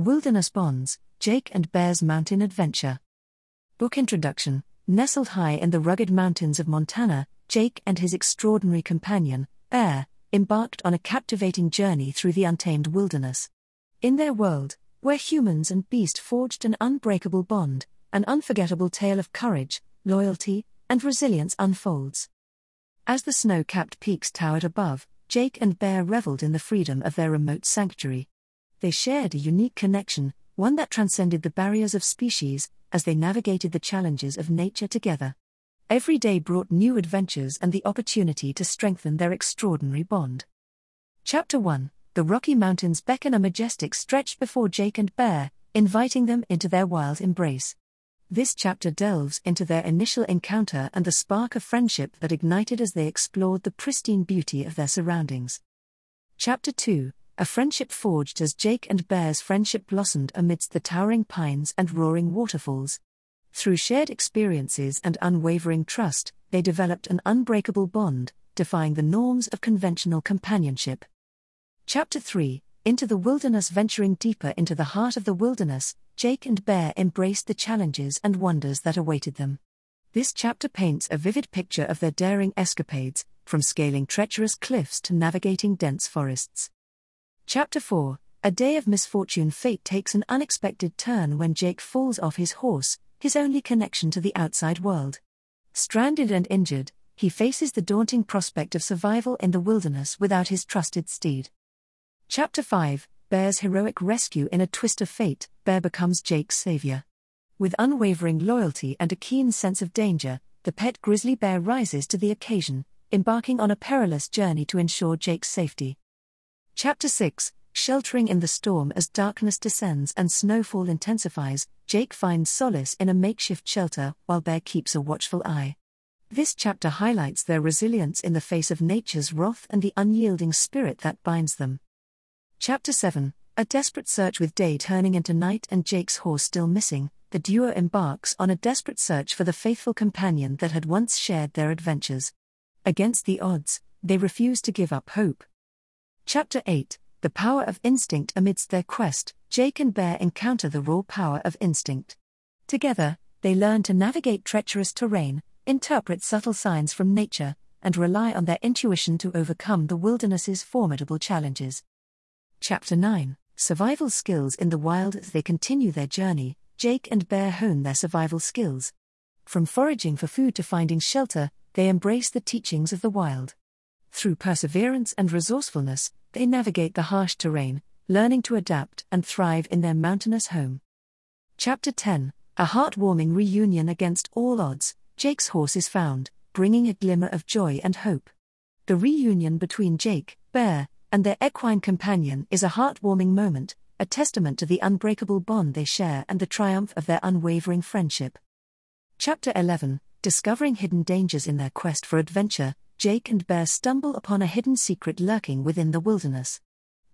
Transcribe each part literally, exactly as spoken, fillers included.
Wilderness Bonds, Jake and Bear's Mountain Adventure. Book Introduction. Nestled high in the rugged mountains of Montana, Jake and his extraordinary companion, Bear, embarked on a captivating journey through the untamed wilderness. In their world, where humans and beast forged an unbreakable bond, an unforgettable tale of courage, loyalty, and resilience unfolds. As the snow-capped peaks towered above, Jake and Bear reveled in the freedom of their remote sanctuary. They shared a unique connection, one that transcended the barriers of species, as they navigated the challenges of nature together. Every day brought new adventures and the opportunity to strengthen their extraordinary bond. Chapter one. The Rocky Mountains beckon a majestic stretch before Jake and Bear, inviting them into their wild embrace. This chapter delves into their initial encounter and the spark of friendship that ignited as they explored the pristine beauty of their surroundings. Chapter two. A friendship forged as Jake and Bear's friendship blossomed amidst the towering pines and roaring waterfalls. Through shared experiences and unwavering trust, they developed an unbreakable bond, defying the norms of conventional companionship. Chapter three. Into the Wilderness. Venturing deeper into the heart of the wilderness, Jake and Bear embraced the challenges and wonders that awaited them. This chapter paints a vivid picture of their daring escapades, from scaling treacherous cliffs to navigating dense forests. Chapter four. A day of misfortune. Fate takes an unexpected turn when Jake falls off his horse, his only connection to the outside world. Stranded and injured, he faces the daunting prospect of survival in the wilderness without his trusted steed. Chapter five. Bear's heroic rescue. In a twist of fate, Bear becomes Jake's savior. With unwavering loyalty and a keen sense of danger, the pet grizzly bear rises to the occasion, embarking on a perilous journey to ensure Jake's safety. Chapter six. Sheltering in the storm. As darkness descends and snowfall intensifies, Jake finds solace in a makeshift shelter while Bear keeps a watchful eye. This chapter highlights their resilience in the face of nature's wrath and the unyielding spirit that binds them. Chapter seven. A desperate search. With day turning into night and Jake's horse still missing, the duo embarks on a desperate search for the faithful companion that had once shared their adventures. Against the odds, they refuse to give up hope. Chapter eight. The Power of Instinct. Amidst their quest, Jake and Bear encounter the raw power of instinct. Together, they learn to navigate treacherous terrain, interpret subtle signs from nature, and rely on their intuition to overcome the wilderness's formidable challenges. Chapter nine. Survival skills. In the wild. As they continue their journey, Jake and Bear hone their survival skills. From foraging for food to finding shelter, they embrace the teachings of the wild. Through perseverance and resourcefulness, they navigate the harsh terrain, learning to adapt and thrive in their mountainous home. Chapter ten. A heartwarming reunion. Against all odds, Jake's horse is found, bringing a glimmer of joy and hope. The reunion between Jake, Bear, and their equine companion is a heartwarming moment, a testament to the unbreakable bond they share and the triumph of their unwavering friendship. Chapter eleven. Discovering hidden dangers. In their quest for adventure, Jake and Bear stumble upon a hidden secret lurking within the wilderness.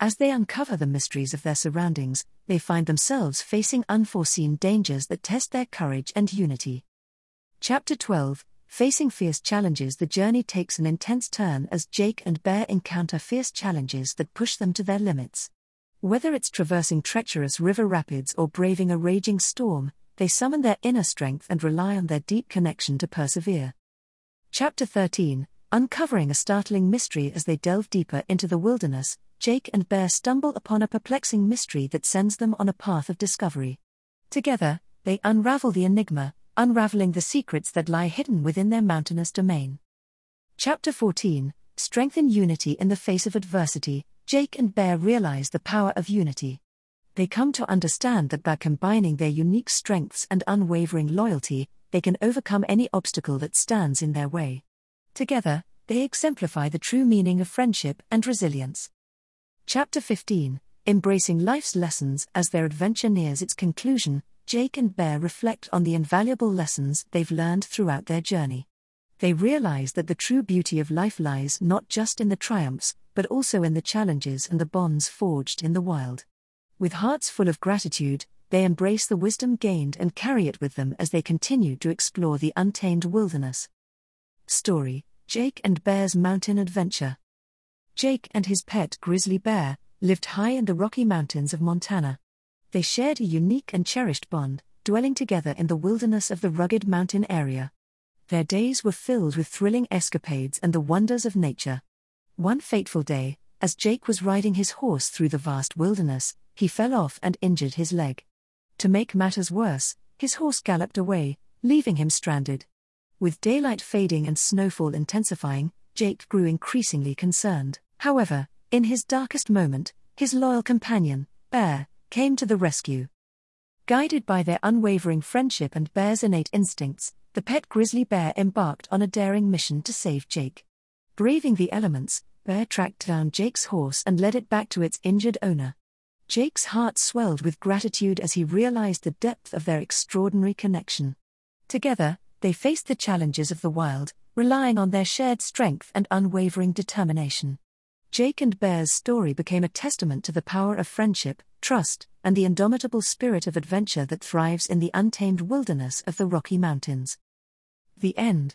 As they uncover the mysteries of their surroundings, they find themselves facing unforeseen dangers that test their courage and unity. Chapter twelve. Facing fierce challenges. The journey takes an intense turn as Jake and Bear encounter fierce challenges that push them to their limits. Whether it's traversing treacherous river rapids or braving a raging storm, they summon their inner strength and rely on their deep connection to persevere. Chapter thirteen. Uncovering a startling mystery. As they delve deeper into the wilderness, Jake and Bear stumble upon a perplexing mystery that sends them on a path of discovery. Together, they unravel the enigma, unraveling the secrets that lie hidden within their mountainous domain. Chapter fourteen. Strengthen unity. In the face of adversity, Jake and Bear realize the power of unity. They come to understand that by combining their unique strengths and unwavering loyalty, they can overcome any obstacle that stands in their way. Together, they exemplify the true meaning of friendship and resilience. Chapter fifteen. Embracing life's lessons. As their adventure nears its conclusion, Jake and Bear reflect on the invaluable lessons they've learned throughout their journey. They realize that the true beauty of life lies not just in the triumphs, but also in the challenges and the bonds forged in the wild. With hearts full of gratitude, they embrace the wisdom gained and carry it with them as they continue to explore the untamed wilderness. Story: Jake and Bear's Mountain Adventure. Jake and his pet grizzly bear lived high in the Rocky Mountains of Montana. They shared a unique and cherished bond, dwelling together in the wilderness of the rugged mountain area. Their days were filled with thrilling escapades and the wonders of nature. One fateful day, as Jake was riding his horse through the vast wilderness, he fell off and injured his leg. To make matters worse, his horse galloped away, leaving him stranded. With daylight fading and snowfall intensifying, Jake grew increasingly concerned. However, in his darkest moment, his loyal companion, Bear, came to the rescue. Guided by their unwavering friendship and Bear's innate instincts, the pet grizzly bear embarked on a daring mission to save Jake. Braving the elements, Bear tracked down Jake's horse and led it back to its injured owner. Jake's heart swelled with gratitude as he realized the depth of their extraordinary connection. Together, they faced the challenges of the wild, relying on their shared strength and unwavering determination. Jake and Bear's story became a testament to the power of friendship, trust, and the indomitable spirit of adventure that thrives in the untamed wilderness of the Rocky Mountains. The end.